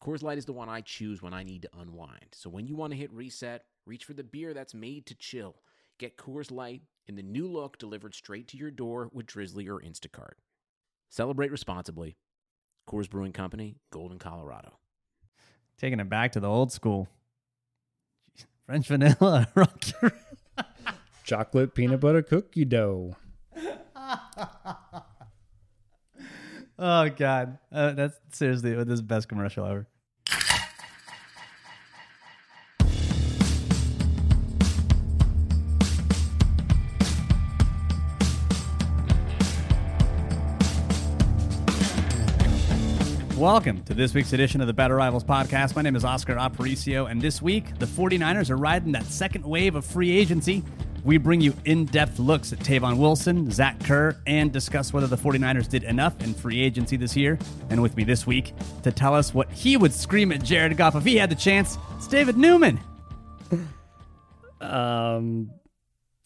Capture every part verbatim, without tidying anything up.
Coors Light is the one I choose when I need to unwind. So when you want to hit reset, reach for the beer that's made to chill. Get Coors Light in the new look delivered straight to your door with Drizzly or Instacart. Celebrate responsibly. Coors Brewing Company, Golden, Colorado. Taking it back to the old school. French vanilla. Chocolate peanut butter cookie dough. Oh, God. Uh, that's seriously this is the best commercial ever. Welcome to this week's edition of the Better Rivals Podcast. My name is Oscar Aparicio, and this week, the 49ers are riding that second wave of free agency. We bring you in-depth looks at Tavon Wilson, Zach Kerr, and discuss whether the 49ers did enough in free agency this year. And with me this week to tell us what he would scream at Jared Goff if he had the chance, it's David Newman. Um,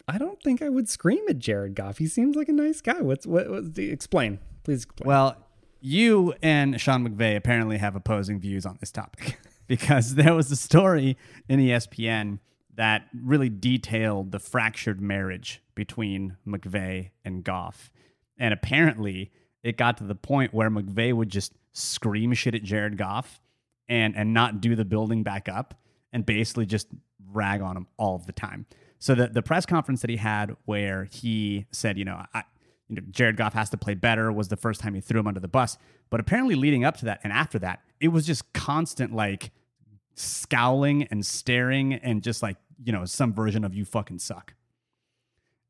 I don't think I would scream at Jared Goff. He seems like a nice guy. What's what? What's the, explain, please explain. Well, you and Sean McVay apparently have opposing views on this topic because there was a story in E S P N that really detailed the fractured marriage between McVay and Goff. And apparently it got to the point where McVay would just scream shit at Jared Goff and, and not do the building back up and basically just rag on him all of the time. So the, the press conference that he had where he said, you know, I... You know, Jared Goff has to play better was the first time he threw him under the bus. But apparently leading up to that and after that, it was just constant like scowling and staring and just like, you know, some version of you fucking suck.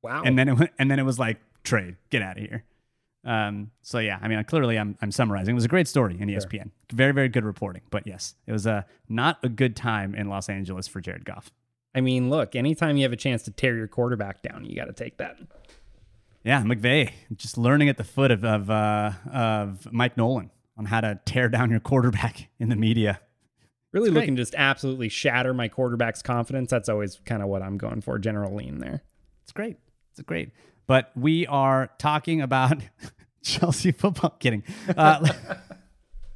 Wow. And then it, and then it was like, trade, get out of here. Um, so, yeah, I mean, I, clearly I'm, I'm summarizing. It was a great story in E S P N. Sure. Very, very good reporting. But yes, it was a, not a good time in Los Angeles for Jared Goff. I mean, look, anytime you have a chance to tear your quarterback down, you got to take that. Yeah, McVay just learning at the foot of of, uh, of Mike Nolan on how to tear down your quarterback in the media. Really looking to just absolutely shatter my quarterback's confidence. That's always kind of what I'm going for, general lean there. It's great. It's great. But we are talking about Chelsea football. Kidding. Uh,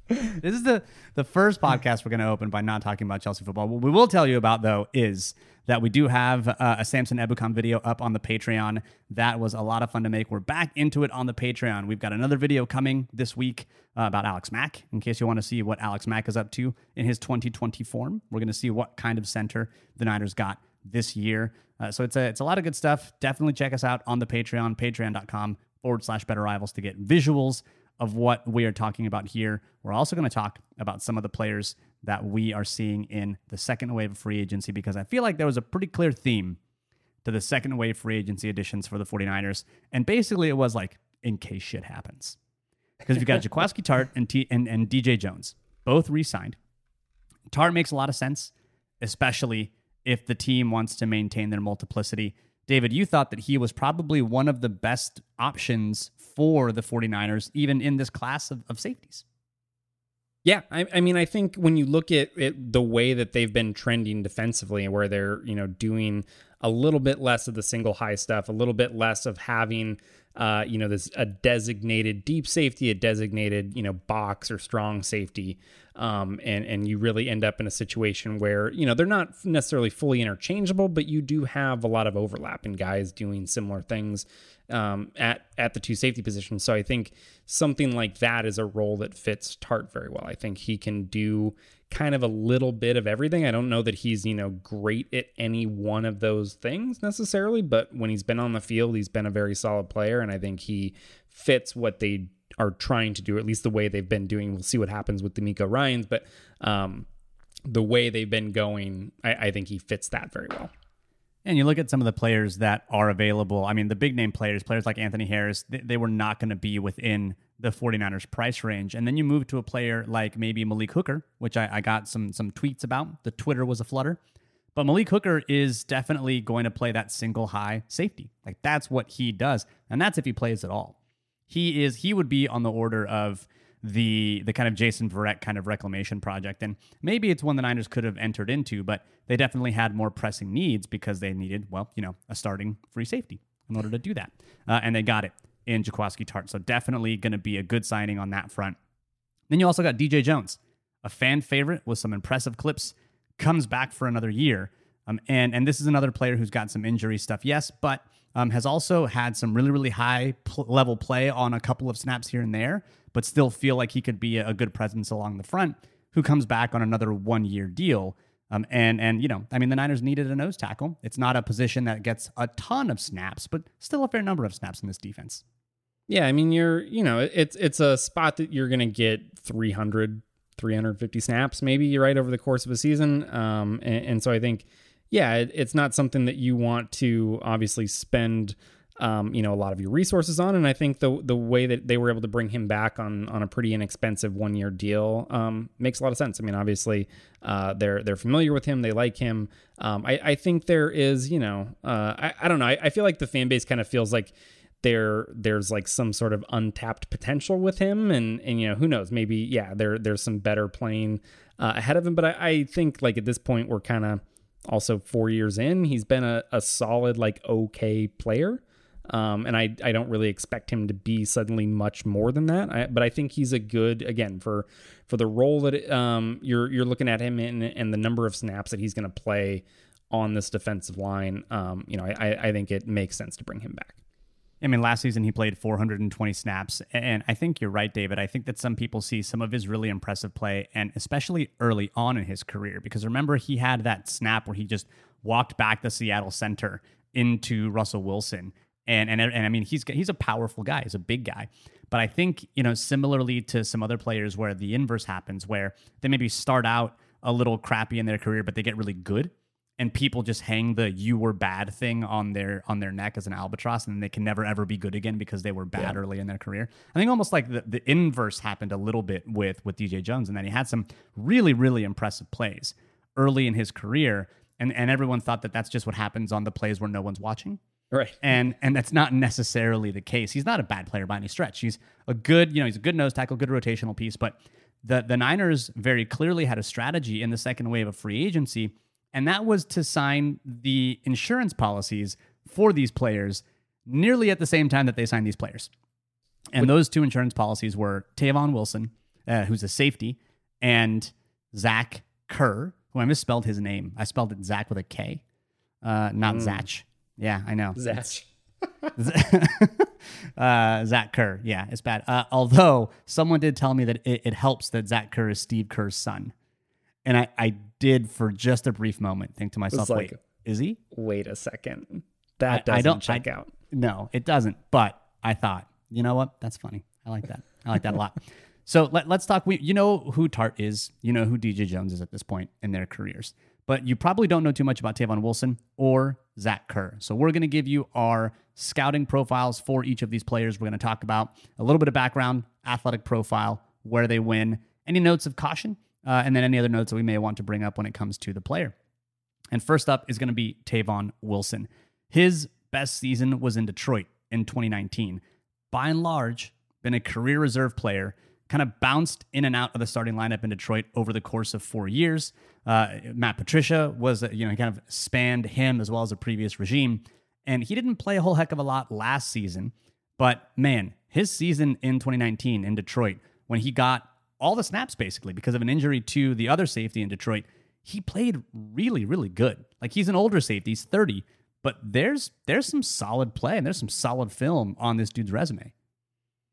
this is the, the first podcast we're going to open by not talking about Chelsea football. What we will tell you about, though, is that we do have uh, a Samson Ebukam video up on the Patreon. That was a lot of fun to make. We're back into it on the Patreon. We've got another video coming this week uh, about Alex Mack, in case you want to see what Alex Mack is up to in his twenty twenty form. We're going to see what kind of center the Niners got this year. Uh, so it's a, it's a lot of good stuff. Definitely check us out on the Patreon, patreon.com forward slash better rivals to get visuals of what we are talking about here. We're also going to talk about some of the players that we are seeing in the second wave of free agency, because I feel like there was a pretty clear theme to the second wave free agency additions for the 49ers. And basically it was like, in case shit happens. Because we've got Jaquiski Tartt and, T- and and D J Jones, both re-signed. Tartt makes a lot of sense, especially if the team wants to maintain their multiplicity. David, you thought that he was probably one of the best options for the 49ers, even in this class of, of safeties. Yeah, I, I mean, I think when you look at it, the way that they've been trending defensively, where they're, you know, doing a little bit less of the single high stuff, a little bit less of having, uh, you know, this a designated deep safety, a designated, you know, box or strong safety, um, and and you really end up in a situation where, you know, they're not necessarily fully interchangeable, but you do have a lot of overlap in guys doing similar things um, at at the two safety positions. So I think something like that is a role that fits Tartt very well. I think he can do kind of a little bit of everything. I don't know that he's, you know, great at any one of those things necessarily, but when he's been on the field, he's been a very solid player, and I think he fits what they are trying to do, at least the way they've been doing. We'll see what happens with D'Amico Ryans, but um, the way they've been going, I, I think he fits that very well. And you look at some of the players that are available. I mean, the big name players, players like Anthony Harris, they, they were not going to be within the 49ers price range. And then you move to a player like maybe Malik Hooker, which I, I got some some tweets about. The Twitter was a flutter. But Malik Hooker is definitely going to play that single high safety. Like, that's what he does. And that's if he plays at all. He is, he would be on the order of the the kind of Jason Verrett kind of reclamation project. And maybe it's one the Niners could have entered into, but they definitely had more pressing needs because they needed, well, you know, a starting free safety in order to do that. Uh, and they got it in Jaquiski Tartt. So definitely going to be a good signing on that front. Then you also got D J Jones, a fan favorite with some impressive clips, comes back for another year. Um, and, and this is another player who's got some injury stuff, yes, but um, has also had some really, really high pl- level play on a couple of snaps here and there, but still feel like he could be a good presence along the front, who comes back on another one-year deal. Um, and, and you know, I mean, the Niners needed a nose tackle. It's not a position that gets a ton of snaps, but still a fair number of snaps in this defense. Yeah, I mean, you're, you know, it's it's a spot that you're going to get three hundred, three hundred fifty snaps, maybe, you're right, over the course of a season. Um, and, and so I think, yeah, it, it's not something that you want to obviously spend Um, you know, a lot of your resources on. And I think the the way that they were able to bring him back on on a pretty inexpensive one year deal um, makes a lot of sense. I mean, obviously uh, they're they're familiar with him. They like him. Um, I, I think there is, you know, uh, I, I don't know. I, I feel like the fan base kind of feels like there there's like some sort of untapped potential with him. And, and you know, who knows, maybe, yeah, there there's some better playing uh, ahead of him. But I, I think like at this point, we're kind of also four years in. He's been a, a solid, like, okay player. Um, and I, I don't really expect him to be suddenly much more than that. I, but I think he's a good, again, for for the role that um, you're you're looking at him in and the number of snaps that he's going to play on this defensive line. Um, you know, I, I think it makes sense to bring him back. I mean, last season he played four hundred twenty snaps. And I think you're right, David. I think that some people see some of his really impressive play, and especially early on in his career, because remember, he had that snap where he just walked back the Seattle center into Russell Wilson. And, and and I mean, he's he's a powerful guy. He's a big guy. But I think, you know, similarly to some other players where the inverse happens, where they maybe start out a little crappy in their career, but they get really good. And people just hang the you were bad thing on their on their neck as an albatross, and they can never, ever be good again because they were bad yeah. early in their career. I think almost like the, the inverse happened a little bit with, with D J Jones, and that he had some really, really impressive plays early in his career. And, and everyone thought that that's just what happens on the plays where no one's watching. Right. And and that's not necessarily the case. He's not a bad player by any stretch. He's a good, you know, he's a good nose tackle, good rotational piece. But the, the Niners very clearly had a strategy in the second wave of free agency, and that was to sign the insurance policies for these players nearly at the same time that they signed these players. And those two insurance policies were Tavon Wilson, uh, who's a safety, and Zach Kerr, who I misspelled his name. I spelled it Zach with a K, uh, not mm. Zach. Yeah, I know. Zach. uh, Zach Kerr. Yeah, it's bad. Uh, although someone did tell me that it, it helps that Zach Kerr is Steve Kerr's son. And I, I did for just a brief moment think to myself, like, wait, is he? Wait a second. That doesn't I, I don't, check I, out. No, it doesn't. But I thought, you know what? That's funny. I like that. I like that a lot. So let, let's talk. We, you know who Tartt is. You know who D J Jones is at this point in their careers. But you probably don't know too much about Tavon Wilson or Zach Kerr. So we're going to give you our scouting profiles for each of these players. We're going to talk about a little bit of background, athletic profile, where they win, any notes of caution, uh, and then any other notes that we may want to bring up when it comes to the player. And first up is going to be Tavon Wilson. His best season was in Detroit in twenty nineteen. By and large, been a career reserve player, kind of bounced in and out of the starting lineup in Detroit over the course of four years. Uh, Matt Patricia was, you know, he kind of spanned him as well as the previous regime. And he didn't play a whole heck of a lot last season. But man, his season in twenty nineteen in Detroit, when he got all the snaps basically because of an injury to the other safety in Detroit, he played really, really good. Like, he's an older safety, he's thirty, but there's there's some solid play and there's some solid film on this dude's resume.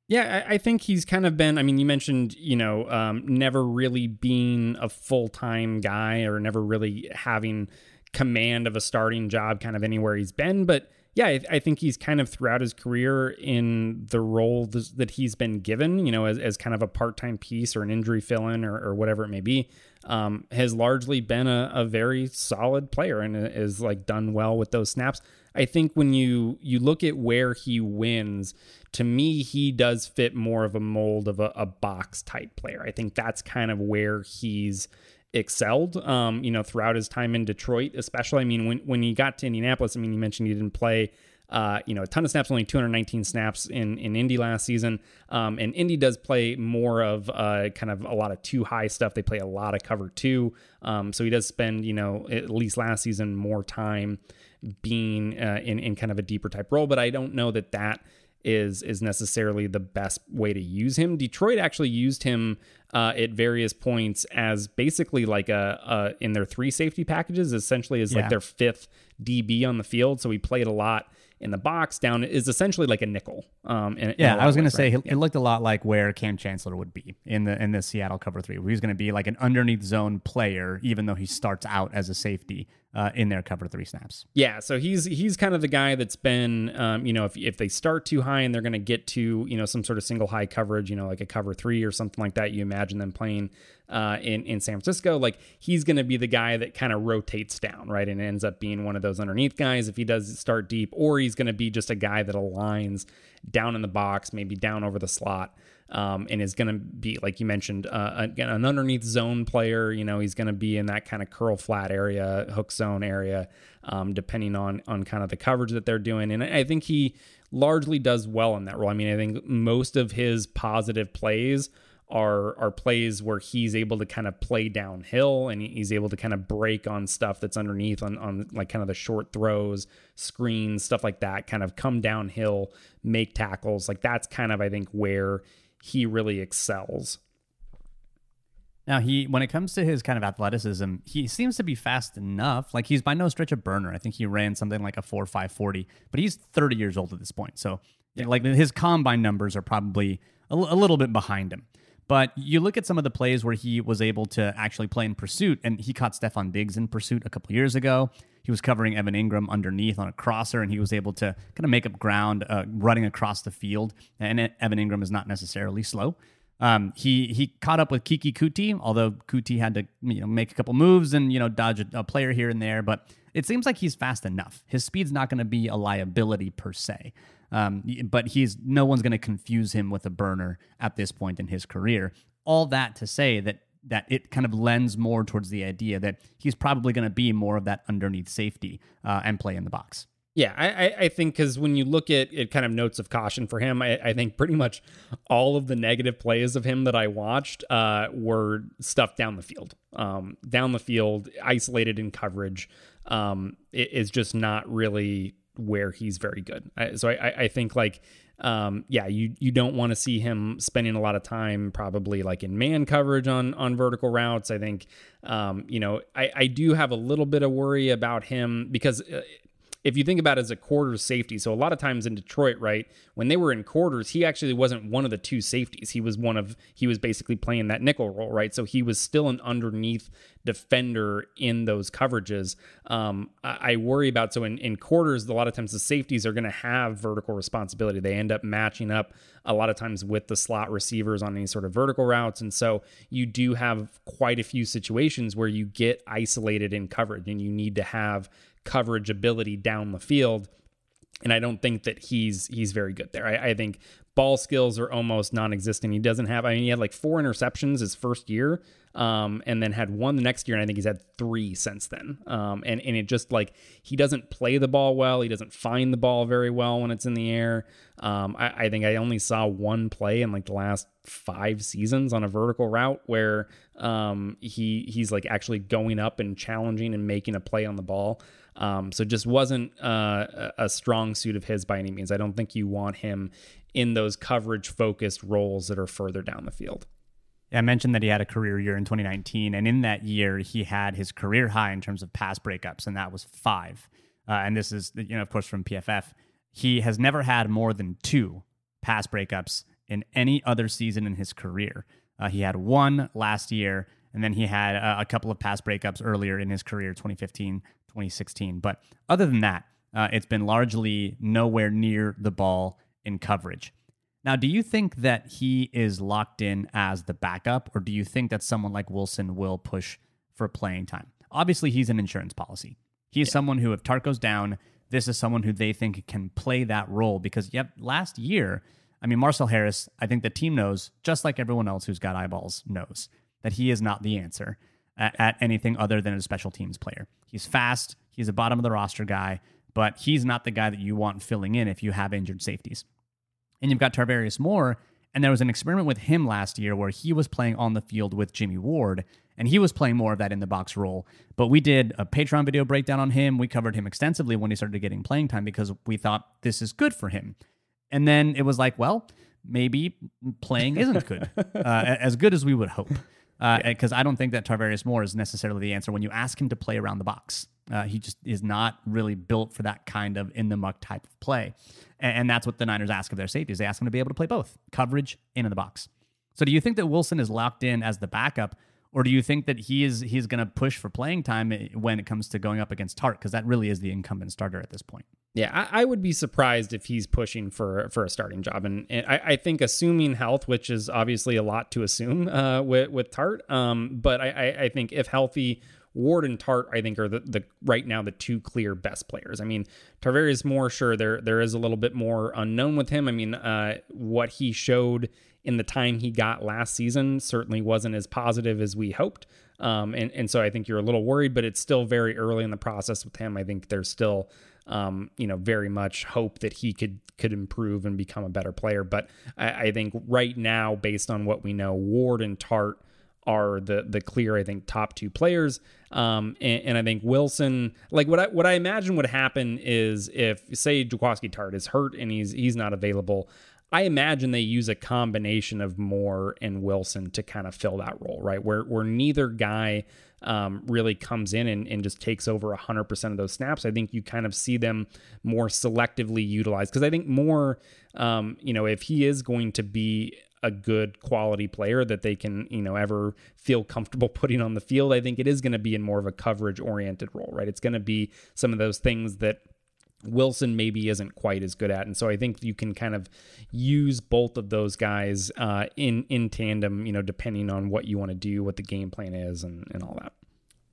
Yeah, I, I think he's kind of been, I mean, you mentioned, you know, um, never really being a full-time guy or never really having command of a starting job kind of anywhere he's been. But yeah, I, I think he's kind of throughout his career in the role th- that he's been given, you know, as, as kind of a part-time piece or an injury fill-in or, or whatever it may be, um, has largely been a, a very solid player and is like done well with those snaps. I think when you, you look at where he wins, to me, he does fit more of a mold of a, a box type player. I think that's kind of where he's excelled, um, you know, throughout his time in Detroit, especially. I mean, when, when he got to Indianapolis, I mean, you mentioned he didn't play, uh, you know, a ton of snaps, only two hundred nineteen snaps in, in Indy last season. Um, and Indy does play more of uh, kind of a lot of two high stuff. They play a lot of cover two. Um, so he does spend, you know, at least last season, more time being uh, in, in kind of a deeper type role. But I don't know that that is is necessarily the best way to use him. Detroit actually used him uh, at various points as basically like a, a in their three safety packages, essentially as yeah. like their fifth D B on the field. So he played a lot in the box down, is essentially like a nickel. Um, in, yeah, in I was going to say right? he, yeah. it looked a lot like where Cam Chancellor would be in the in the Seattle cover three, where he's going to be like an underneath zone player, even though he starts out as a safety uh, in their cover three snaps. Yeah, so he's he's kind of the guy that's been, um, you know, if if they start too high and they're going to get to, you know, some sort of single high coverage, you know, like a cover three or something like that, you imagine them playing uh, in, in San Francisco, like he's going to be the guy that kind of rotates down, right, and ends up being one of those underneath guys if he does start deep, or he's going to be just a guy that aligns down in the box, maybe down over the slot, um, and is going to be, like you mentioned, uh, again, an underneath zone player. You know, he's going to be in that kind of curl flat area, hook zone area, um, depending on on kind of the coverage that they're doing. And I think he largely does well in that role. I mean, I think most of his positive plays are are plays where he's able to kind of play downhill, and he's able to kind of break on stuff that's underneath on, on like kind of the short throws, screens, stuff like that, kind of come downhill, make tackles. Like that's kind of, I think, where he really excels. Now, he, when it comes to his kind of athleticism, he seems to be fast enough. Like he's by no stretch a burner. I think he ran something like a four five forty, but he's thirty years old at this point. So yeah. like his combine numbers are probably a, l- a little bit behind him. But you look at some of the plays where he was able to actually play in pursuit, and he caught Stephon Diggs in pursuit a couple years ago. He was covering Evan Engram underneath on a crosser, and he was able to kind of make up ground uh, running across the field. And Evan Engram is not necessarily slow. Um, he he caught up with Kiki Kuti, although Kuti had to you know make a couple moves and you know dodge a, a player here and there. But it seems like he's fast enough. His speed's not going to be a liability per se. Um, but he's no one's going to confuse him with a burner at this point in his career. All that to say that that it kind of lends more towards the idea that he's probably going to be more of that underneath safety uh, and play in the box. Yeah, I, I think because when you look at it, kind of notes of caution for him, I, I think pretty much all of the negative plays of him that I watched uh, were stuff down the field, um, down the field, isolated in coverage. Um, it, it's just not really where he's very good. So I, I think like, um, yeah, you, you don't want to see him spending a lot of time probably like in man coverage on, on vertical routes. I think, um, you know, I, I do have a little bit of worry about him because if you think about it as a quarter safety, so a lot of times in Detroit, right, when they were in quarters, he actually wasn't one of the two safeties. He was one of, he was basically playing that nickel role, right? So he was still an underneath defender in those coverages. Um, I, I worry about, so in, in quarters, a lot of times the safeties are going to have vertical responsibility. They end up matching up a lot of times with the slot receivers on any sort of vertical routes. And so you do have quite a few situations where you get isolated in coverage and you need to have coverage ability down the field. And I don't think that he's he's very good there. I, I think ball skills are almost non-existent. He doesn't have, I mean, he had like four interceptions his first year um, and then had one the next year. And I think he's had three since then. Um, and, and it just like, he doesn't play the ball well. He doesn't find the ball very well when it's in the air. Um, I, I think I only saw one play in like the last five seasons on a vertical route where um, he he's like actually going up and challenging and making a play on the ball. Um, so just wasn't uh, a strong suit of his by any means. I don't think you want him in those coverage-focused roles that are further down the field. I mentioned that he had a career year in twenty nineteen, and in that year, he had his career high in terms of pass breakups, and that was five. Uh, and this is, you know, of course, from P F F. He has never had more than two pass breakups in any other season in his career. Uh, he had one last year, and then he had uh, a couple of pass breakups earlier in his career, twenty fifteen, twenty sixteen. But other than that, uh, it's been largely nowhere near the ball in coverage. Now, do you think that he is locked in as the backup, or do you think that someone like Wilson will push for playing time? Obviously, he's an insurance policy. He's yeah. someone who, if Tartt goes down, this is someone who they think can play that role because, yep, last year, I mean, Marcel Harris, I think the team knows, just like everyone else who's got eyeballs knows, that he is not the answer. at, at anything other than a special teams player. He's fast. He's a bottom of the roster guy, but he's not the guy that you want filling in if you have injured safeties. And you've got Tarvarius Moore, and there was an experiment with him last year where he was playing on the field with Jimmy Ward, and he was playing more of that in the box role. But we did a Patreon video breakdown on him. We covered him extensively when he started getting playing time because we thought this is good for him. And then it was like, well, maybe playing isn't good, uh, as good as we would hope. Because uh, I don't think that Tarvarius Moore is necessarily the answer when you ask him to play around the box. Uh, he just is not really built for that kind of in-the-muck type of play. And, and that's what the Niners ask of their safeties. They ask them to be able to play both, coverage and in the box. So do you think that Wilson is locked in as the backup, or do you think that he is he's going to push for playing time when it comes to going up against Tartt? Because that really is the incumbent starter at this point. Yeah, I, I would be surprised if he's pushing for, for a starting job. And, and I, I think assuming health, which is obviously a lot to assume uh, with, with Tartt, um, but I, I, I think if healthy, Ward and Tartt, I think, are the, the right now the two clear best players. I mean, Tarvarius Moore, sure, there there is a little bit more unknown with him. I mean, uh, what he showed in the time he got last season certainly wasn't as positive as we hoped. Um, and, and so I think you're a little worried, but it's still very early in the process with him. I think there's still, um, you know, very much hope that he could could improve and become a better player. But I, I think right now, based on what we know, Ward and Tartt are the the clear, I think, top two players. Um, and, and I think Wilson, like what I what I imagine would happen is if, say, Jaquiski Tartt is hurt and he's he's not available, I imagine they use a combination of Moore and Wilson to kind of fill that role, right? Where where neither guy um, really comes in and, and just takes over one hundred percent of those snaps. I think you kind of see them more selectively utilized. Because I think Moore, um, you know, if he is going to be a good quality player that they can, you know, ever feel comfortable putting on the field, I think it is going to be in more of a coverage oriented role, right? It's going to be some of those things that Wilson maybe isn't quite as good at. And so I think you can kind of use both of those guys uh, in, in tandem, you know, depending on what you want to do, what the game plan is and, and all that.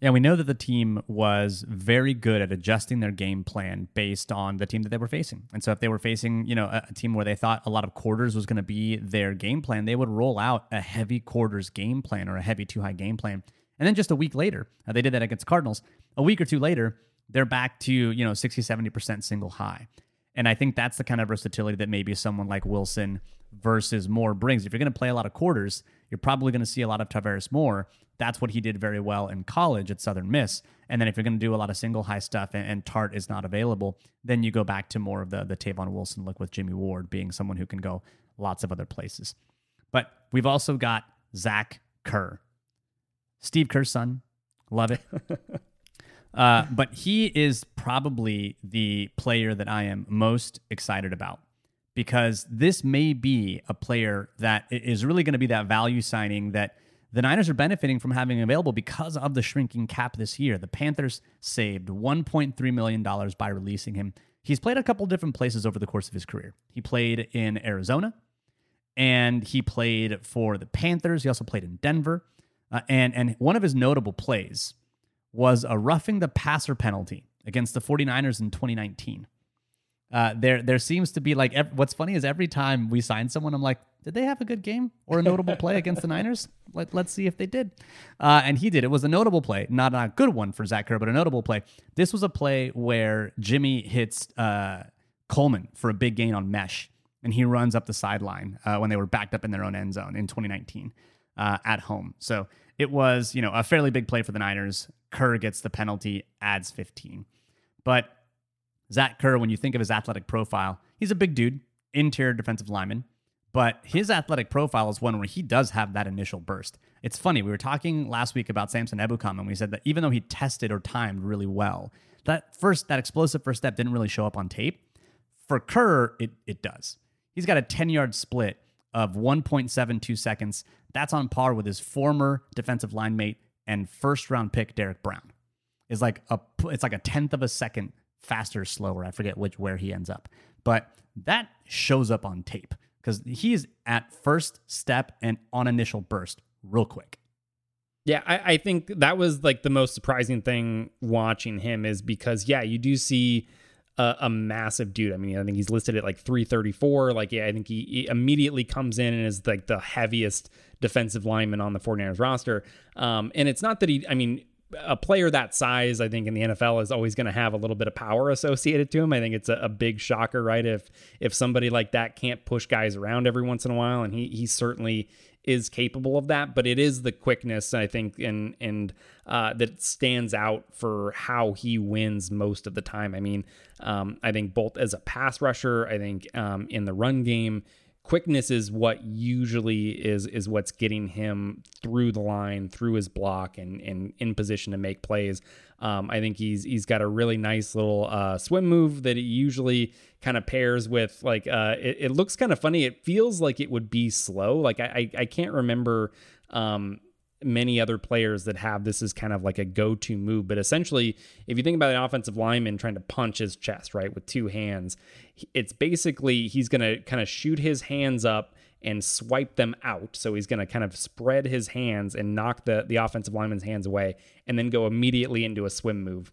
Yeah, we know that the team was very good at adjusting their game plan based on the team that they were facing. And so if they were facing, you know, a, a team where they thought a lot of quarters was going to be their game plan, they would roll out a heavy quarters game plan or a heavy two high game plan. And then just a week later, uh, they did that against Cardinals. A week or two later, they're back to, you know, sixty, seventy percent single high. And I think that's the kind of versatility that maybe someone like Wilson versus Moore brings. If you're going to play a lot of quarters, you're probably going to see a lot of Tarvarius Moore. That's what he did very well in college at Southern Miss. And then if you're going to do a lot of single high stuff and, and Tartt is not available, then you go back to more of the, the Tavon Wilson look with Jimmy Ward being someone who can go lots of other places. But we've also got Zach Kerr. Steve Kerr's son. Love it. uh, but he is probably the player that I am most excited about, because this may be a player that is really going to be that value signing that the Niners are benefiting from having available because of the shrinking cap this year. The Panthers saved one point three million dollars by releasing him. He's played a couple different places over the course of his career. He played in Arizona, and he played for the Panthers. He also played in Denver. Uh, and, and one of his notable plays was a roughing the passer penalty against the 49ers in twenty nineteen. Uh, there, there seems to be like, ev- what's funny is every time we sign someone, I'm like, did they have a good game or a notable play against the Niners? Let, let's see if they did. Uh, and he did. It was a notable play, not a good one for Zach Kerr, but a notable play. This was a play where Jimmy hits uh, Coleman for a big gain on Mesh, and he runs up the sideline uh, when they were backed up in their own end zone in twenty nineteen uh, at home. So it was, you know, a fairly big play for the Niners. Kerr gets the penalty, adds fifteen. But Zach Kerr, when you think of his athletic profile, he's a big dude, interior defensive lineman, but his athletic profile is one where he does have that initial burst. It's funny, we were talking last week about Samson Ebukam, and we said that even though he tested or timed really well, that first, that explosive first step didn't really show up on tape. For Kerr, it it does. He's got a ten-yard split of one point seven two seconds. That's on par with his former defensive line mate and first-round pick Derek Brown. It's like a it's like a tenth of a second faster, slower. I forget which where he ends up, but that shows up on tape because he's at first step and on initial burst real quick. Yeah, I, I think that was like the most surprising thing watching him is because, yeah, you do see a, a massive dude. I mean, I think he's listed at like three thirty-four. Like, yeah, I think he, he immediately comes in and is like the heaviest defensive lineman on the 49ers roster. Um, and it's not that he, I mean, a player that size, I think in the N F L is always going to have a little bit of power associated to him. I think it's a, a big shocker, right? If, if somebody like that can't push guys around every once in a while, and he, he certainly is capable of that, but it is the quickness, I think, and, and, uh, that stands out for how he wins most of the time. I mean, um, I think both as a pass rusher, I think, um, in the run game, quickness is what usually is is what's getting him through the line, through his block, and, and in position to make plays. Um, I think he's he's got a really nice little uh, swim move that it usually kind of pairs with, like, uh, it, it looks kind of funny. It feels like it would be slow. Like, I, I, I can't remember um, many other players that have this as kind of like a go-to move. But essentially, if you think about an offensive lineman trying to punch his chest, right, with two hands, it's basically he's going to kind of shoot his hands up and swipe them out. So he's going to kind of spread his hands and knock the, the offensive lineman's hands away, and then go immediately into a swim move.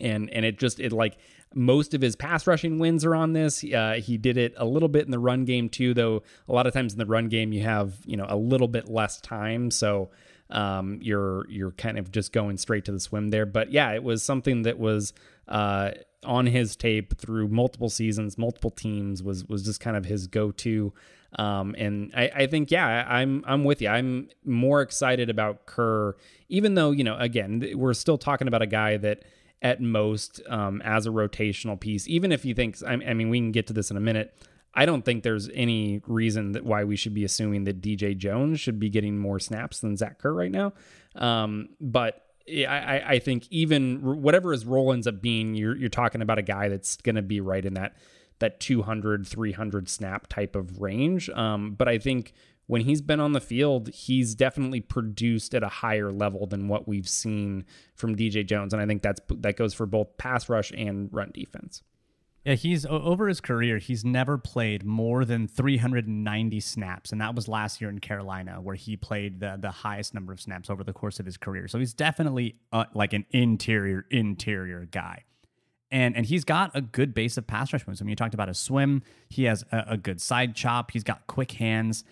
And and it just, it like, most of his pass rushing wins are on this. Uh, he did it a little bit in the run game too, though a lot of times in the run game you have, you know, a little bit less time. So um, you're you're kind of just going straight to the swim there. But yeah, it was something that was uh, on his tape through multiple seasons, multiple teams, was was just kind of his go-to. Um, and I, I think, yeah, I'm, I'm with you. I'm more excited about Kerr, even though, you know, again, we're still talking about a guy that, at most, um, as a rotational piece, even if you think, I, I mean, we can get to this in a minute. I don't think there's any reason that why we should be assuming that D J Jones should be getting more snaps than Zach Kerr right now. Um, but I, I think even whatever his role ends up being, you're, you're talking about a guy that's going to be right in that, that two hundred, three hundred snap type of range. Um, but I think when he's been on the field, he's definitely produced at a higher level than what we've seen from D J Jones. And I think that's that goes for both pass rush and run defense. Yeah, he's over his career, he's never played more than three hundred ninety snaps. And that was last year in Carolina, where he played the, the highest number of snaps over the course of his career. So he's definitely uh, like an interior, interior guy. And and he's got a good base of pass rush moves. I mean, you talked about his swim. He has a, a good side chop. He's got quick hands.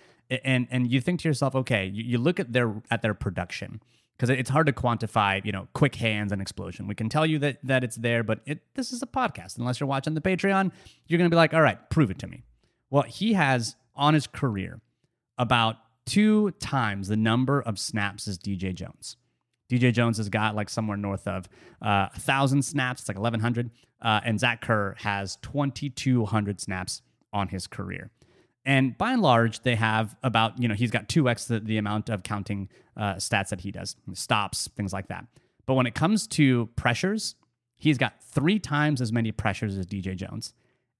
And and you think to yourself, okay, you, you look at their at their production, because it's hard to quantify, you know, quick hands and explosion. We can tell you that that it's there, but it, this is a podcast. Unless you're watching the Patreon, you're going to be like, all right, prove it to me. Well, he has on his career about two times the number of snaps as D J Jones. D J Jones has got like somewhere north of uh, one thousand snaps. It's like eleven hundred. Uh, and Zach Kerr has twenty-two hundred snaps on his career. And by and large, they have about, you know, he's got two x the, the amount of counting uh, stats that he does. Stops, things like that. But when it comes to pressures, he's got three times as many pressures as D J Jones.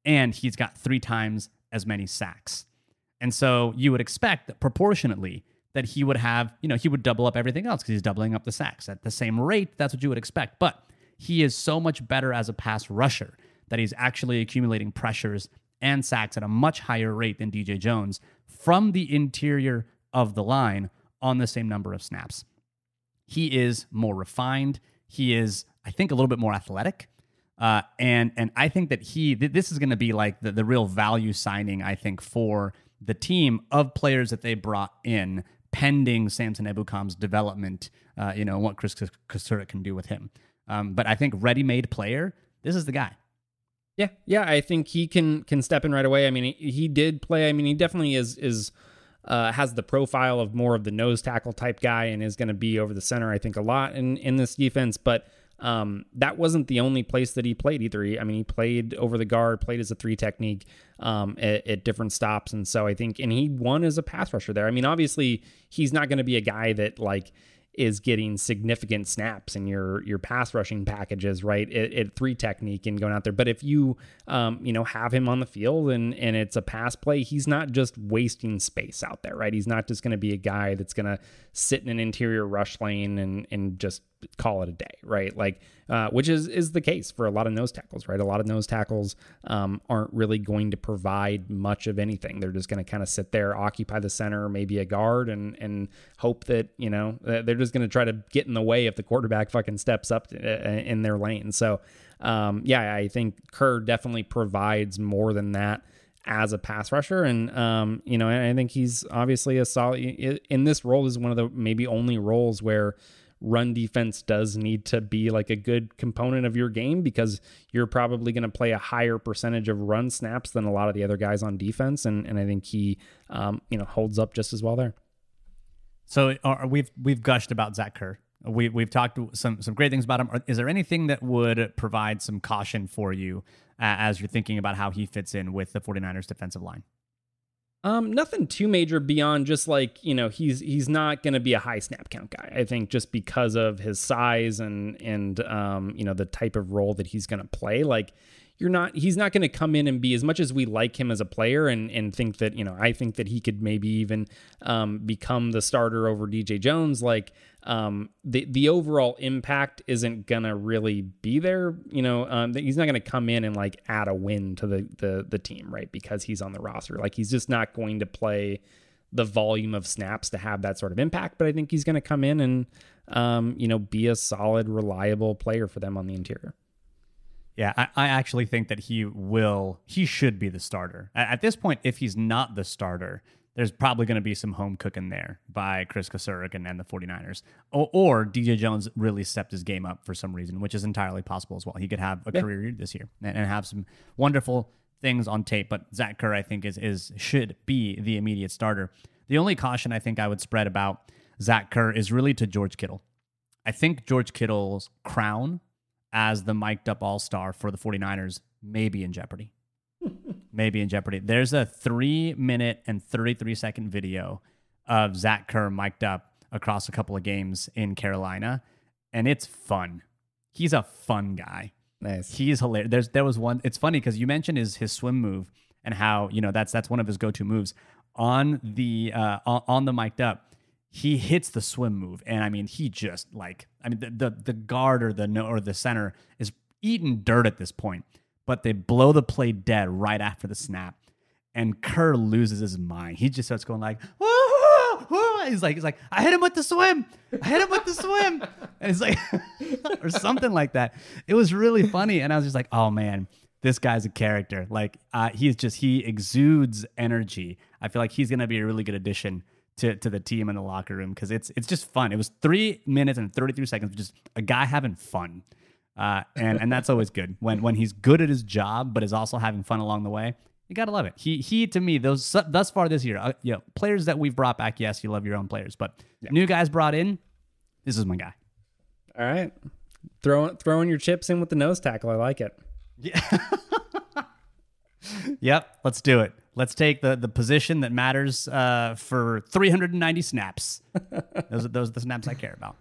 And he's got three times as many sacks. And so you would expect that proportionately, that he would have, you know, he would double up everything else because he's doubling up the sacks at the same rate. That's what you would expect. But he is so much better as a pass rusher that he's actually accumulating pressures and sacks at a much higher rate than D J Jones from the interior of the line on the same number of snaps. He is more refined. He is, I think, a little bit more athletic. Uh, and and I think that he, th- this is going to be like the, the real value signing, I think, for the team of players that they brought in, pending Samson Ebukam's development, uh, you know, what Chris Kasurik can do with him. Um, but I think ready-made player, this is the guy. Yeah, yeah, I think he can can step in right away. I mean, he, he did play. I mean, he definitely is is uh, has the profile of more of the nose tackle type guy, and is going to be over the center, I think, a lot in, in this defense. But um, that wasn't the only place that he played either. He, I mean, he played over the guard, played as a three technique um, at, at different stops. And so I think, and he won as a pass rusher there. I mean, obviously, he's not going to be a guy that, like, is getting significant snaps in your, your pass rushing packages, right? At, at three technique and going out there. But if you, um, you know, have him on the field and, and it's a pass play, he's not just wasting space out there, right? He's not just going to be a guy that's going to sit in an interior rush lane and, and just call it a day, right? Like, uh, which is, is the case for a lot of nose tackles, right? A lot of nose tackles, um, aren't really going to provide much of anything. They're just going to kind of sit there, occupy the center, maybe a guard, and, and hope that, you know, they're just going to try to get in the way if the quarterback fucking steps up in their lane. So, um, yeah, I think Kerr definitely provides more than that as a pass rusher. And, um, you know, I think he's obviously a solid in this role is one of the maybe only roles where run defense does need to be like a good component of your game, because you're probably going to play a higher percentage of run snaps than a lot of the other guys on defense. And, and I think he, um, you know, holds up just as well there. So uh, we've, we've gushed about Zach Kerr. We, we've talked some some great things about him. Is there anything that would provide some caution for you uh, as you're thinking about how he fits in with the 49ers defensive line? Um, nothing too major beyond just like, you know, he's he's not going to be a high snap count guy, I think, just because of his size and, and um, you know, the type of role that he's going to play. Like, you're not, he's not going to come in and be, as much as we like him as a player and, and think that, you know, I think that he could maybe even um, become the starter over D J Jones. Like um, the, the overall impact isn't going to really be there. You know, um, he's not going to come in and like add a win to the, the, the team, right? Because he's on the roster. Like, he's just not going to play the volume of snaps to have that sort of impact, but I think he's going to come in and, um, you know, be a solid, reliable player for them on the interior. Yeah, I, I actually think that he will, he should be the starter. At this point, if he's not the starter, there's probably going to be some home cooking there by Chris Kasurik and, and the 49ers. Or, or D J Jones really stepped his game up for some reason, which is entirely possible as well. He could have a yeah. career year this year and, and have some wonderful things on tape. But Zach Kerr, I think, is is should be the immediate starter. The only caution I think I would spread about Zach Kerr is really to George Kittle. I think George Kittle's crown as the mic'd up all-star for the 49ers, maybe in jeopardy. maybe in jeopardy. There's a three minute and thirty-three second video of Zach Kerr mic'd up across a couple of games in Carolina, and it's fun. He's a fun guy. Nice. He's hilarious. There's, there was one, it's funny because you mentioned his, his swim move and how, you know, that's that's one of his go-to moves. On the, uh, on, on the mic'd up, he hits the swim move, and I mean, he just like, I mean, the the, the guard or the no, or the center is eating dirt at this point, but they blow the play dead right after the snap, and Kerr loses his mind. He just starts going like, whoa, whoa, whoa. He's like, he's like, I hit him with the swim, I hit him with the swim, and it's like, or something like that. It was really funny, and I was just like, oh man, this guy's a character. Like, uh, he's just he exudes energy. I feel like he's gonna be a really good addition to to the team in the locker room, because it's it's just fun. It was three minutes and thirty-three seconds, just a guy having fun. Uh, and and that's always good. When when he's good at his job, but is also having fun along the way, you got to love it. He, he to me, those thus far this year, uh, you know, players that we've brought back, yes, you love your own players, but yeah. new guys brought in, this is my guy. All right. Throwing, throwing your chips in with the nose tackle. I like it. Yeah. Yep, let's do it. Let's take the, the position that matters uh, for three hundred ninety snaps. Those are, those are the snaps I care about.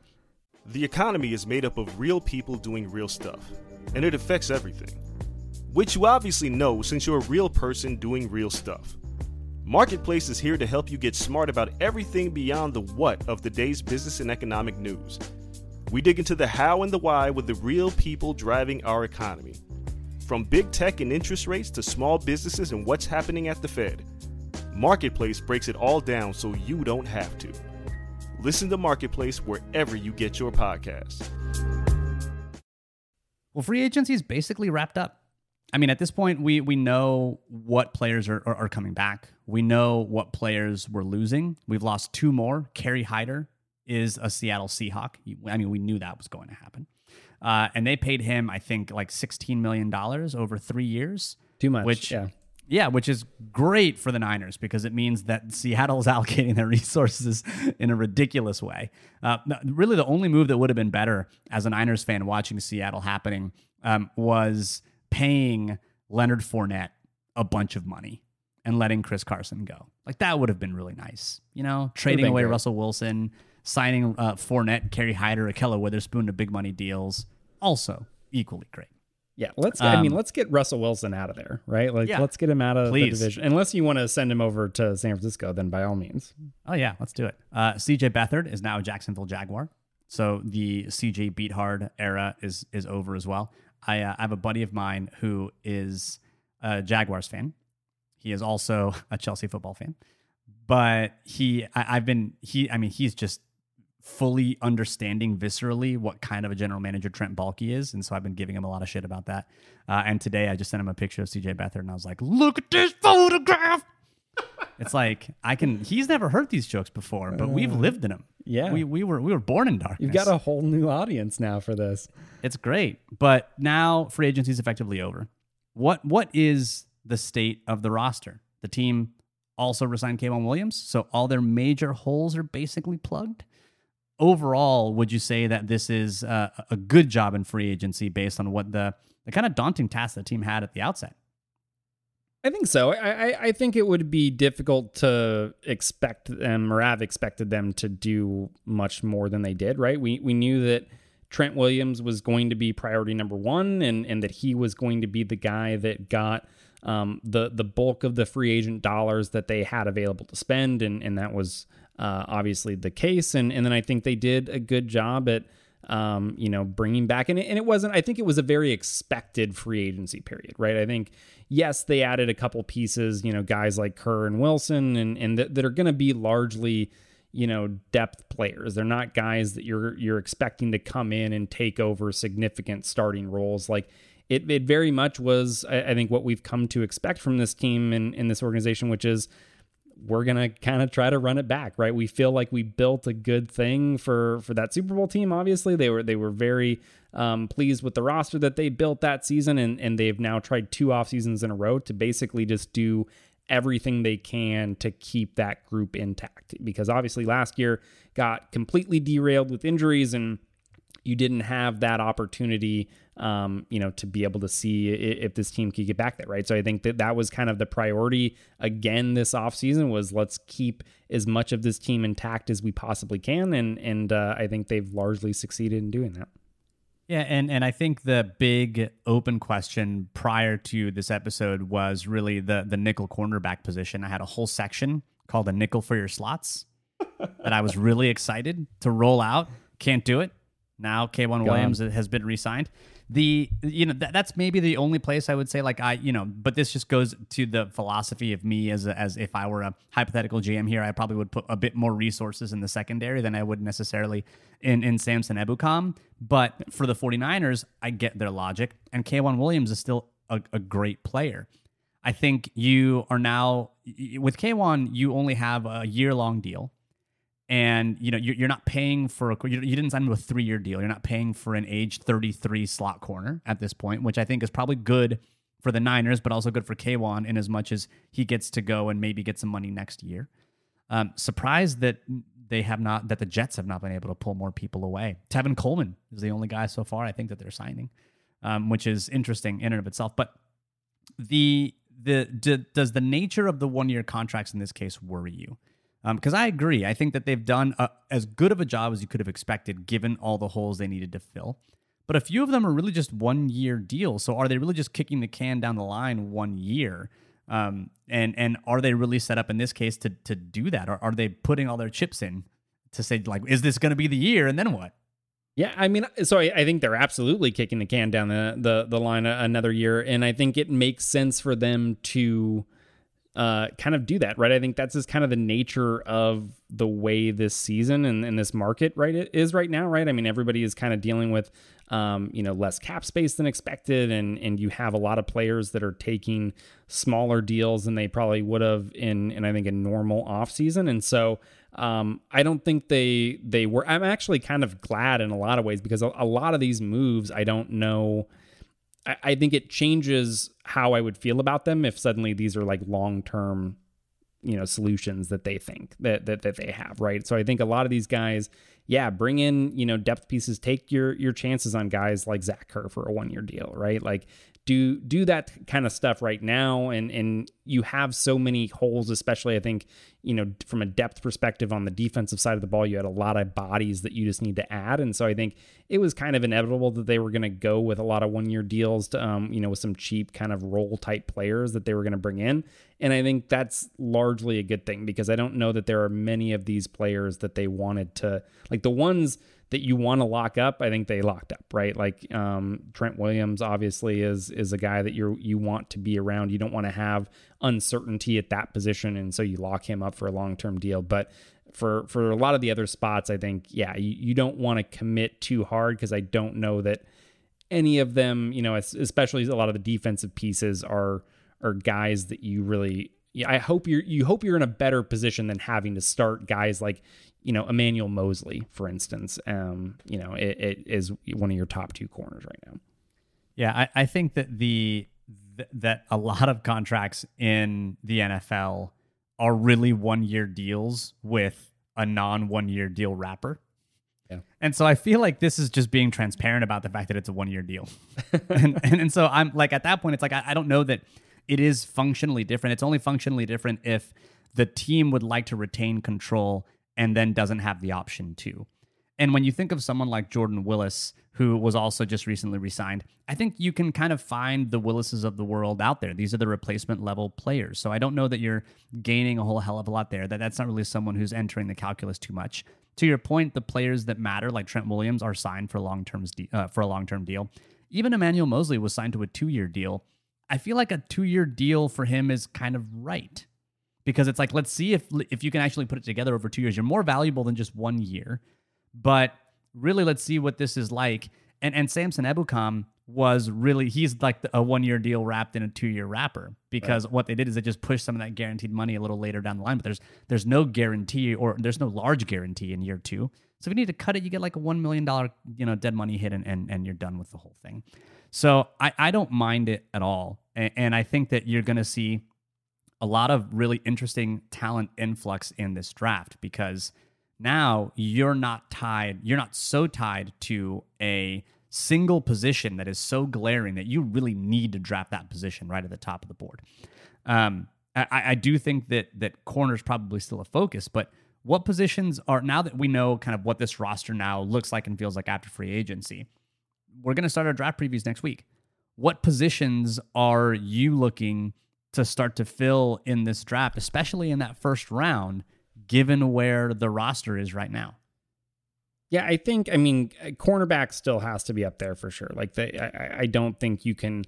The economy is made up of real people doing real stuff, and it affects everything, which you obviously know since you're a real person doing real stuff. Marketplace is here to help you get smart about everything beyond the what of the day's business and economic news. We dig into the how and the why with the real people driving our economy. From big tech and interest rates to small businesses and what's happening at the Fed, Marketplace breaks it all down so you don't have to. Listen to Marketplace wherever you get your podcasts. Well, free agency is basically wrapped up. I mean, at this point, we we know what players are, are, are coming back. We know what players we're losing. We've lost two more. Kerry Hyder is a Seattle Seahawk. I mean, we knew that was going to happen. Uh, and they paid him, I think, like sixteen million dollars over three years. Too much, which, yeah. Yeah, which is great for the Niners because it means that Seattle is allocating their resources in a ridiculous way. Uh, really, the only move that would have been better as a Niners fan watching Seattle happening um, was paying Leonard Fournette a bunch of money and letting Chris Carson go. Like, that would have been really nice. You know, trading away great. Russell Wilson, signing uh, Fournette, Kerry Hyder, Akella Witherspoon to big money deals, also equally great. Yeah, let's. Get, um, I mean, let's get Russell Wilson out of there, right? Like, yeah, let's get him out of please. the division. Unless you want to send him over to San Francisco, then by all means. Oh yeah, let's do it. Uh, C J. Beathard is now a Jacksonville Jaguar, so the C J. Beathard era is is over as well. I, uh, I have a buddy of mine who is a Jaguars fan. He is also a Chelsea football fan, but he, I, I've been he. I mean, he's just fully understanding viscerally what kind of a general manager Trent Baalke is. And so I've been giving him a lot of shit about that. Uh, and today I just sent him a picture of C J. Beathard and I was like, look at this photograph. It's like, I can, he's never heard these jokes before, but uh, we've lived in them. Yeah. We we were we were born in darkness. You've got a whole new audience now for this. It's great. But now free agency is effectively over. What what is the state of the roster? The team also resigned Kaywon Williams, so all their major holes are basically plugged. Overall, would you say that this is uh, a good job in free agency based on what the, the kind of daunting task the team had at the outset? I think so. I, I, I think it would be difficult to expect them, or have expected them to do much more than they did, right? We we knew that Trent Williams was going to be priority number one, and, and that he was going to be the guy that got um, the, the bulk of the free agent dollars that they had available to spend, and, and that was uh, obviously the case. And, and then I think they did a good job at Um, you know, bringing back, and it, and it wasn't, I think it was a very expected free agency period, right? I think, yes, they added a couple pieces, you know, guys like Kerr and Wilson, and, and th- that are going to be largely, you know, depth players. They're not guys that you're, you're expecting to come in and take over significant starting roles. Like it, it very much was, I, I think what we've come to expect from this team and in this organization, which is, we're going to kind of try to run it back, right? We feel like we built a good thing for, for that Super Bowl team. Obviously they were, they were very um, pleased with the roster that they built that season. And, and they've now tried two off seasons in a row to basically just do everything they can to keep that group intact, because obviously last year got completely derailed with injuries and you didn't have that opportunity, um, you know, to be able to see if, if this team could get back there, right? So I think that that was kind of the priority again this offseason was let's keep as much of this team intact as we possibly can, and and uh, I think they've largely succeeded in doing that. Yeah, and and I think the big open question prior to this episode was really the the nickel cornerback position. I had a whole section called a nickel for your slots that I was really excited to roll out. Can't do it. Now Kaywon Williams has been re-signed. The you know th- that's maybe the only place I would say like I you know, but this just goes to the philosophy of me as a, as if I were a hypothetical G M here. I probably would put a bit more resources in the secondary than I would necessarily in in Samson Ebukam. But for the 49ers, I get their logic, and Kaywon Williams is still a, a great player. I think you are now with Kaywon, you only have a year long deal. And, you know, you're not paying for, a, you didn't sign to a three-year deal. You're not paying for an age thirty-three slot corner at this point, which I think is probably good for the Niners, but also good for Kaywon in as much as he gets to go and maybe get some money next year. Um, surprised that they have not, that the Jets have not been able to pull more people away. Tevin Coleman is the only guy so far, I think, that they're signing, um, which is interesting in and of itself. But the, the, d- does the nature of the one-year contracts in this case worry you? Because um, I agree. I think that they've done a, as good of a job as you could have expected, given all the holes they needed to fill. But a few of them are really just one-year deals. So are they really just kicking the can down the line one year? Um, and and are they really set up in this case to to do that? Or are they putting all their chips in to say, like, is this going to be the year? And then what? Yeah, I mean, so I, I think they're absolutely kicking the can down the, the, the line another year. And I think it makes sense for them to... Uh, kind of do that, right? I think that's just kind of the nature of the way this season and, and this market, right, it is right now, right? I mean, everybody is kind of dealing with, um, you know, less cap space than expected, and and you have a lot of players that are taking smaller deals than they probably would have in, in I think, a normal offseason. And so um, I don't think they they were. I'm actually kind of glad in a lot of ways because a, a lot of these moves, I don't know. I think it changes how I would feel about them if suddenly these are like long-term, you know, solutions that they think that, that, that they have. Right. So I think a lot of these guys, yeah, bring in, you know, depth pieces, take your, your chances on guys like Zach Kerr for a one-year deal, right? Like do, do that kind of stuff right now. And, and you have so many holes, especially I think, you know, from a depth perspective on the defensive side of the ball, you had a lot of bodies that you just need to add. And so I think it was kind of inevitable that they were going to go with a lot of one-year deals to, um, you know, with some cheap kind of role type players that they were going to bring in. And I think that's largely a good thing because I don't know that there are many of these players that they wanted to, like the ones that you want to lock up, I think they locked up, right? Like um, Trent Williams obviously is is a guy that you you want to be around. You don't want to have uncertainty at that position, and so you lock him up for a long-term deal. But for for a lot of the other spots, I think, yeah, you, you don't want to commit too hard, because I don't know that any of them, you know, especially a lot of the defensive pieces are are guys that you really, yeah, I hope you're, you hope you're in a better position than having to start guys like, you know, Emmanuel Mosley, for instance. Um, you know, it, it is one of your top two corners right now. Yeah, I, I think that the th- that a lot of contracts in the N F L are really one year deals with a non one year deal wrapper. Yeah. And so I feel like this is just being transparent about the fact that it's a one year deal. and, and and so I'm like, at that point, it's like, I, I don't know that it is functionally different. It's only functionally different if the team would like to retain control and then doesn't have the option to. And when you think of someone like Jordan Willis, who was also just recently re-signed, I think you can kind of find the Willises of the world out there. These are the replacement level players. So I don't know that you're gaining a whole hell of a lot there. That That's not really someone who's entering the calculus too much. To your point, the players that matter, like Trent Williams, are signed for, long-term de- uh, for a long-term deal. Even Emmanuel Mosley was signed to a two-year deal. I feel like a two-year deal for him is kind of right. Because it's like, let's see if if you can actually put it together over two years. You're more valuable than just one year. But really, let's see what this is like. And and Samson Ebukam was really, he's like a one-year deal wrapped in a two-year wrapper, because right. what they did is they just pushed some of that guaranteed money a little later down the line. But there's there's no guarantee, or there's no large guarantee in year two. So if you need to cut it, you get like a one million dollars, you know, dead money hit, and, and, and you're done with the whole thing. So I, I don't mind it at all. And, and I think that you're going to see a lot of really interesting talent influx in this draft, because now you're not tied, you're not so tied to a single position that is so glaring that you really need to draft that position right at the top of the board. Um, I, I do think that that corner's probably still a focus, but what positions are, now that we know kind of what this roster now looks like and feels like after free agency, we're going to start our draft previews next week. What positions are you looking to start to fill in this draft, especially in that first round, given where the roster is right now? Yeah, I think, I mean, cornerback still has to be up there for sure. Like, the, I, I don't think you can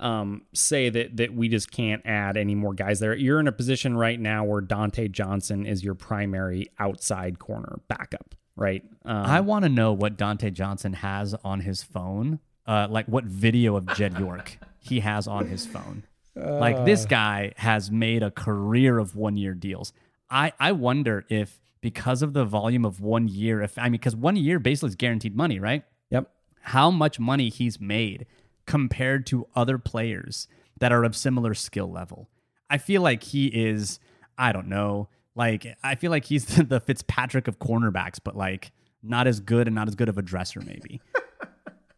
um, say that that we just can't add any more guys there. You're in a position right now where Dontae Johnson is your primary outside corner backup, right? Um, I want to know what Dontae Johnson has on his phone, uh, like what video of Jed York he has on his phone. Uh, like, this guy has made a career of one-year deals. I, I wonder if, because of the volume of one year, if I mean, because one year basically is guaranteed money, right? Yep. How much money he's made compared to other players that are of similar skill level. I feel like he is, I don't know, like, I feel like he's the Fitzpatrick of cornerbacks, but like not as good and not as good of a dresser maybe.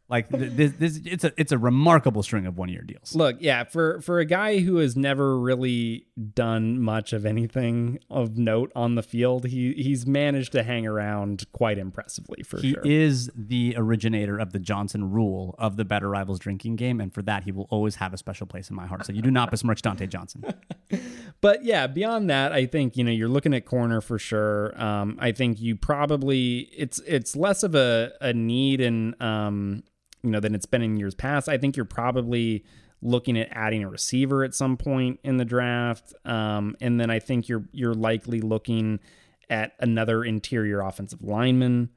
Like this, this, it's a it's a remarkable string of one-year deals. Look, yeah, for for a guy who has never really done much of anything of note on the field, he he's managed to hang around quite impressively for he sure. He is the originator of the Johnson rule of the Better Rivals drinking game, and for that, he will always have a special place in my heart. So you do not besmirch Dontae Johnson. But yeah, beyond that, I think, you know, you're looking at corner for sure. Um, I think you probably it's it's less of a a need and um. you know, than it's been in years past. I think you're probably looking at adding a receiver at some point in the draft. Um, and then I think you're, you're likely looking at another interior offensive lineman.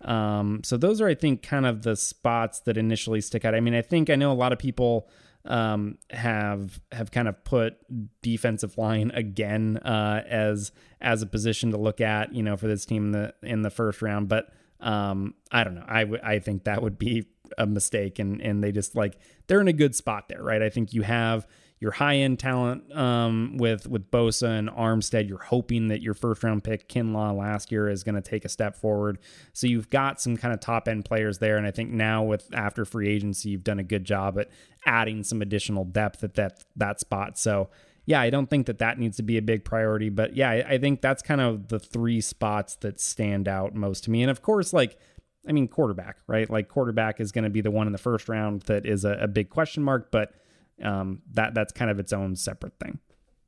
Um, so those are, I think, kind of the spots that initially stick out. I mean, I think, I know a lot of people um, have, have kind of put defensive line again uh, as, as a position to look at, you know, for this team in the, in the first round. But um, I don't know. I would, I think that would be a mistake, and and they just, like, they're in a good spot there, right? I think you have your high-end talent um with with Bosa and Armstead. You're hoping that your first round pick Kinlaw last year is going to take a step forward, so you've got some kind of top end players there. And I think now, with after free agency, you've done a good job at adding some additional depth at that that spot. So yeah, I don't think that that needs to be a big priority, but yeah, I, I think that's kind of the three spots that stand out most to me. And of course, like, I mean, quarterback, right? Like, quarterback is going to be the one in the first round that is a, a big question mark, but um, that that's kind of its own separate thing.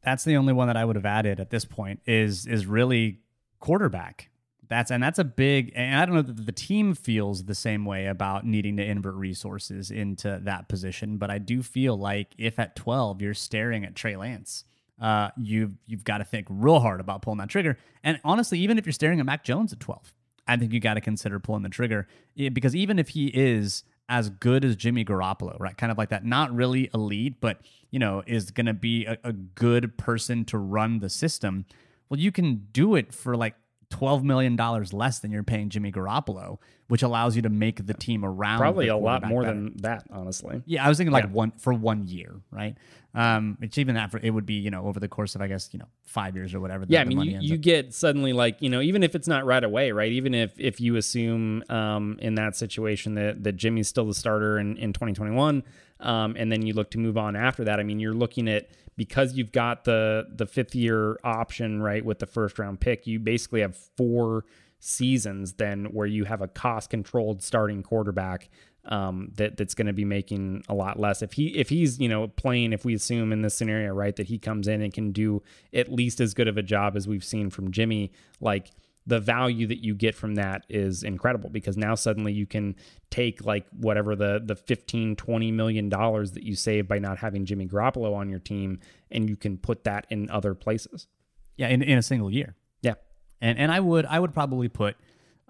That's the only one that I would have added at this point is is really quarterback. That's and that's a big, and I don't know that the team feels the same way about needing to invert resources into that position, but I do feel like if at twelve you're staring at Trey Lance uh, you've you've got to think real hard about pulling that trigger. And honestly, even if you're staring at Mac Jones at twelve, I think you got to consider pulling the trigger, because even if he is as good as Jimmy Garoppolo, right? Kind of like that, not really elite, but, you know, is going to be a, a good person to run the system. Well, you can do it for like twelve million dollars less than you're paying Jimmy Garoppolo, which allows you to make the team around. Probably a lot more better than that, honestly. Yeah, I was thinking like yeah. one for one year, right? Um, it's even after it would be, you know, over the course of, I guess, you know, five years or whatever. Yeah, the, I mean, you, you get suddenly like, you know, even if it's not right away, right? Even if if you assume um, in that situation that, that Jimmy's still the starter in, in twenty twenty-one, um, and then you look to move on after that, I mean, you're looking at, because you've got the the fifth year option, right, with the first round pick, you basically have four seasons then where you have a cost controlled starting quarterback um, that that's going to be making a lot less. If he if he's, you know, playing, if we assume in this scenario, right, that he comes in and can do at least as good of a job as we've seen from Jimmy, like, the value that you get from that is incredible, because now suddenly you can take like whatever the the fifteen, twenty million dollars that you save by not having Jimmy Garoppolo on your team, and you can put that in other places. Yeah, in, in a single year. Yeah. And and I would I would probably put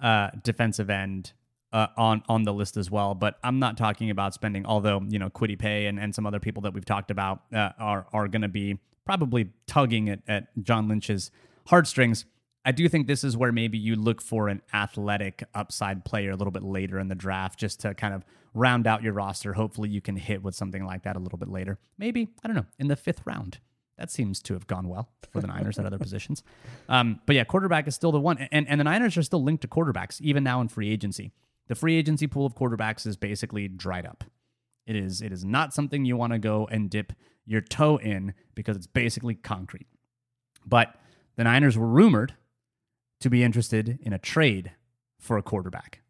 uh, defensive end uh, on on the list as well, but I'm not talking about spending, although, you know, Kwity Paye and, and some other people that we've talked about uh, are, are going to be probably tugging at, at John Lynch's heartstrings. I do think this is where maybe you look for an athletic upside player a little bit later in the draft, just to kind of round out your roster. Hopefully you can hit with something like that a little bit later. Maybe, I don't know, in the fifth round. That seems to have gone well for the Niners at other positions. Um, but yeah, quarterback is still the one. And, and the Niners are still linked to quarterbacks, even now in free agency. The free agency pool of quarterbacks is basically dried up. It is, it is not something you want to go and dip your toe in, because it's basically concrete. But the Niners were rumored to be interested in a trade for a quarterback.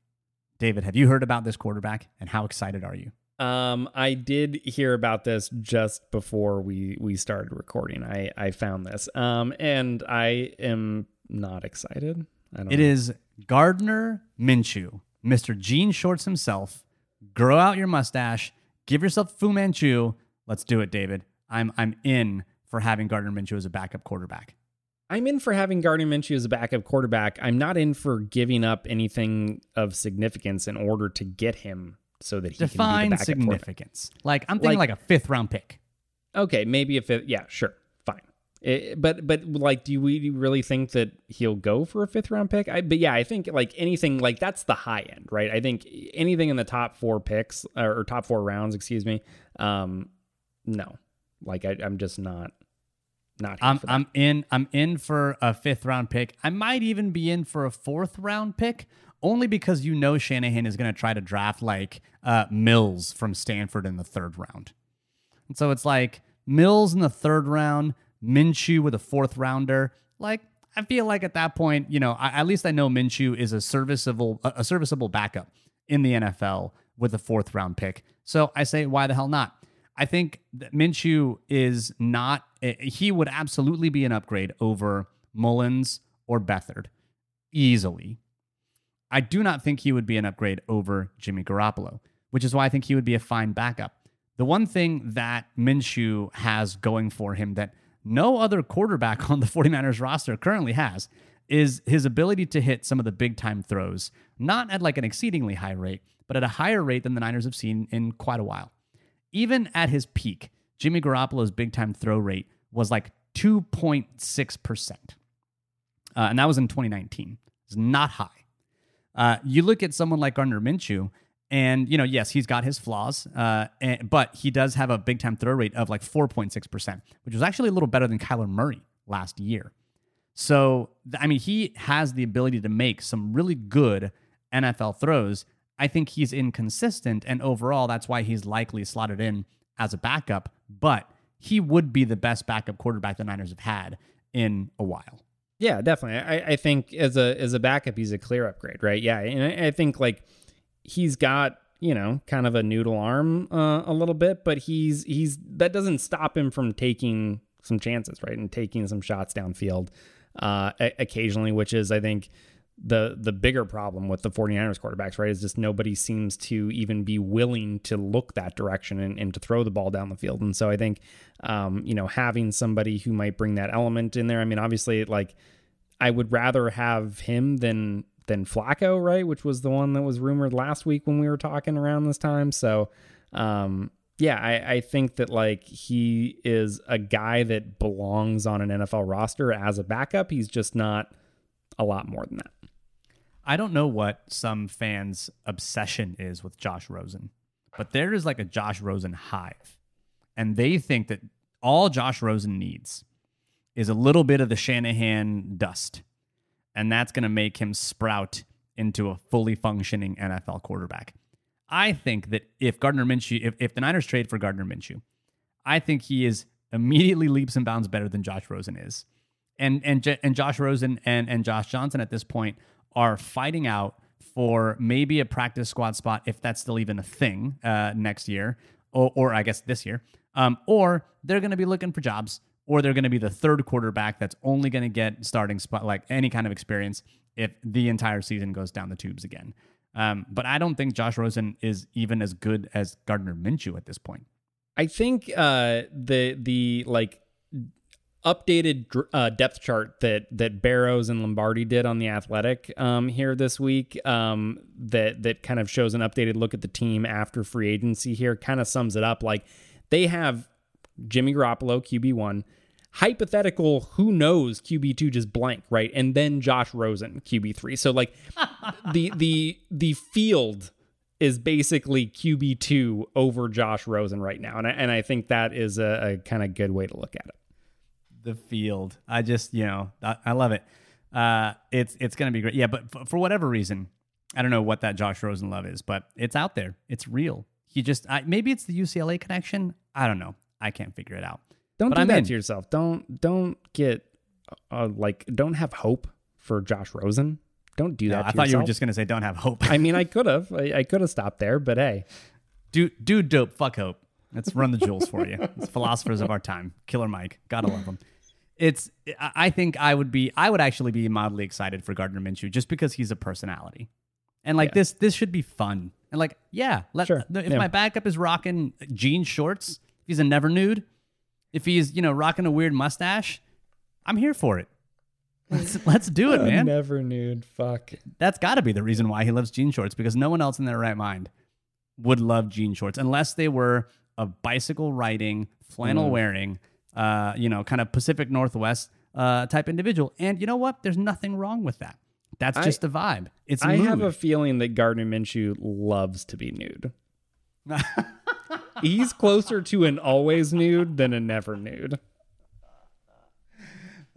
David, have you heard about this quarterback, and how excited are you? Um, I did hear about this just before we, we started recording. I, I found this, um, and I am not excited. I don't it know. Is Gardner Minshew, Mister Jean Shorts himself. Grow out your mustache. Give yourself Fu Manchu. Let's do it, David. I'm I'm in for having Gardner Minshew as a backup quarterback. I'm in for having Gardner Minshew as a backup quarterback. I'm not in for giving up anything of significance in order to get him, so that he Define can be the backup significance. Quarterback. Like, I'm thinking like, like a fifth round pick. Okay, maybe a fifth. Yeah, sure, fine. It, but but like, do we really think that he'll go for a fifth round pick? I, but yeah, I think like anything like that's the high end, right? I think anything in the top four picks or, or top four rounds, excuse me. Um, no, like I, I'm just not. Not I'm I'm in I'm in for a fifth round pick. I might even be in for a fourth round pick, only because, you know, Shanahan is going to try to draft like uh, Mills from Stanford in the third round, and so it's like Mills in the third round, Minshew with a fourth rounder. Like, I feel like at that point, you know, I, at least I know Minshew is a serviceable a, a serviceable backup in the N F L with a fourth round pick. So I say, why the hell not? I think that Minshew is not, he would absolutely be an upgrade over Mullins or Beathard, easily. I do not think he would be an upgrade over Jimmy Garoppolo, which is why I think he would be a fine backup. The one thing that Minshew has going for him that no other quarterback on the 49ers roster currently has is his ability to hit some of the big-time throws, not at like an exceedingly high rate, but at a higher rate than the Niners have seen in quite a while. Even at his peak, Jimmy Garoppolo's big-time throw rate was like two point six percent. Uh, and that was in twenty nineteen. It's not high. Uh, you look at someone like Gardner Minshew, and, you know, yes, he's got his flaws, uh, and, but he does have a big-time throw rate of like four point six percent, which was actually a little better than Kyler Murray last year. So, I mean, he has the ability to make some really good N F L throws. I think he's inconsistent, and overall, that's why he's likely slotted in as a backup, but he would be the best backup quarterback the Niners have had in a while. Yeah, definitely. I, I think as a as a backup, he's a clear upgrade, right? Yeah, and I think like he's got, you know, kind of a noodle arm uh, a little bit, but he's he's that doesn't stop him from taking some chances, right, and taking some shots downfield uh, occasionally, which is, I think, the the bigger problem with the 49ers quarterbacks, right, is just nobody seems to even be willing to look that direction and, and to throw the ball down the field. And so I think, um, you know, having somebody who might bring that element in there, I mean, obviously, like, I would rather have him than than Flacco, right, which was the one that was rumored last week when we were talking around this time. So, um, yeah, I, I think that, like, he is a guy that belongs on an N F L roster as a backup. He's just not a lot more than that. I don't know what some fans' obsession is with Josh Rosen, but there is like a Josh Rosen hive, and they think that all Josh Rosen needs is a little bit of the Shanahan dust, and that's going to make him sprout into a fully functioning N F L quarterback. I think that if Gardner Minshew, if, if the Niners trade for Gardner Minshew, I think he is immediately leaps and bounds better than Josh Rosen is. And and and Josh Rosen and, and Josh Johnson at this point are fighting out for maybe a practice squad spot, if that's still even a thing, uh, next year, or, or I guess this year, um, or they're going to be looking for jobs, or they're going to be the third quarterback that's only going to get starting spot, like any kind of experience, if the entire season goes down the tubes again. Um, but I don't think Josh Rosen is even as good as Gardner Minshew at this point. I think uh, the the like. updated uh, depth chart that that Barrows and Lombardi did on The Athletic um, here this week um, that that kind of shows an updated look at the team after free agency here kind of sums it up. Like, they have Jimmy Garoppolo, Q B one, hypothetical who knows Q B two, just blank, right? And then Josh Rosen, Q B three. So, like, the the the field is basically Q B two over Josh Rosen right now. And I, and I think that is a, a kind of good way to look at it. The field. I just, you know, I, I love it. Uh, it's it's going to be great. Yeah, but f- for whatever reason, I don't know what that Josh Rosen love is, but it's out there. It's real. He just, I, maybe it's the U C L A connection. I don't know. I can't figure it out. Don't but do I'm that in. to yourself. Don't, don't get, uh, like, don't have hope for Josh Rosen. Don't do no, that to I thought yourself. You were just going to say don't have hope. I mean, I could have. I, I could have stopped there, but hey. Do, do dope. Fuck hope. Let's run the jewels for you. It's philosophers of our time. Killer Mike. Gotta love him. It's, I think I would be, I would actually be mildly excited for Gardner Minshew just because he's a personality. And like yeah. this, this should be fun. And like, yeah, let, sure. if yeah. my backup is rocking jean shorts, if he's a never nude, if he's, you know, rocking a weird mustache, I'm here for it. Let's, let's do it, man. Never nude. Fuck. That's gotta be the reason why he loves jean shorts, because no one else in their right mind would love jean shorts unless they were a bicycle riding, flannel wearing, mm. Uh, you know, kind of Pacific Northwest uh, type individual. And you know what? There's nothing wrong with that. That's I, just the vibe. It's I mood. have a feeling that Gardner Minshew loves to be nude. He's closer to an always nude than a never nude.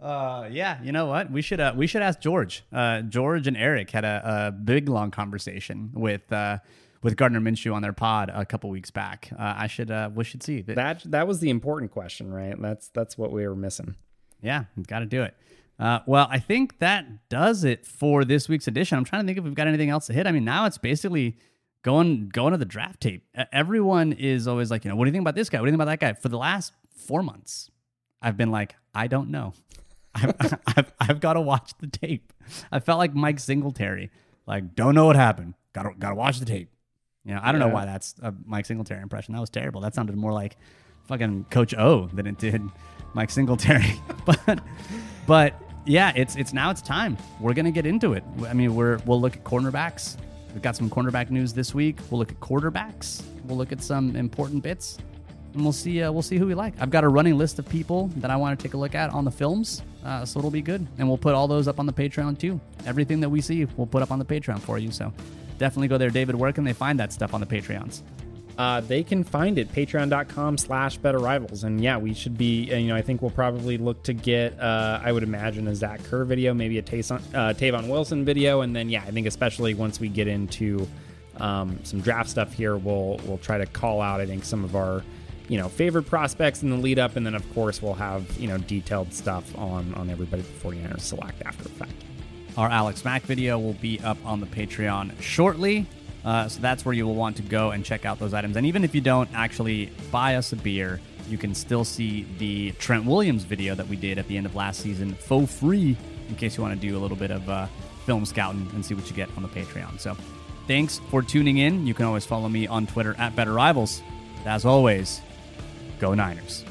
Uh, yeah, you know what? We should uh, we should ask George. Uh, George and Eric had a, a big, long conversation with... Uh, with Gardner Minshew on their pod a couple weeks back. Uh, I should, uh, we should see. That that was the important question, right? That's that's what we were missing. Yeah, we've got to do it. Uh, well, I think that does it for this week's edition. I'm trying to think if we've got anything else to hit. I mean, now it's basically going, going to the draft tape. Everyone is always like, you know, what do you think about this guy? What do you think about that guy? For the last four months, I've been like, I don't know. I've, I've, I've got to watch the tape. I felt like Mike Singletary. Like, don't know what happened. Got to, got to watch the tape. You know, I don't yeah. know why that's a Mike Singletary impression. That was terrible. That sounded more like fucking Coach O than it did Mike Singletary. but, but yeah, it's it's now it's time. We're gonna get into it. I mean, we're we'll look at cornerbacks. We've got some cornerback news this week. We'll look at quarterbacks. We'll look at some important bits, and we'll see uh, we'll see who we like. I've got a running list of people that I want to take a look at on the films, uh, so it'll be good. And we'll put all those up on the Patreon too. Everything that we see, we'll put up on the Patreon for you. So. Definitely go there. David, where can they find that stuff on the Patreons? Uh, they can find it, patreon.com slash better rivals. And yeah, we should be, you know, I think we'll probably look to get, uh, I would imagine, a Zach Kerr video, maybe a Taysom, uh, Tavon Wilson video. And then, yeah, I think especially once we get into um, some draft stuff here, we'll we'll try to call out, I think, some of our, you know, favorite prospects in the lead up. And then, of course, we'll have, you know, detailed stuff on, on everybody the 49ers select after the fact. Our Alex Mack video will be up on the Patreon shortly. Uh, so that's where you will want to go and check out those items. And even if you don't actually buy us a beer, you can still see the Trent Williams video that we did at the end of last season for free in case you want to do a little bit of uh, film scout and, and see what you get on the Patreon. So thanks for tuning in. You can always follow me on Twitter at Better Rivals. As always, go Niners.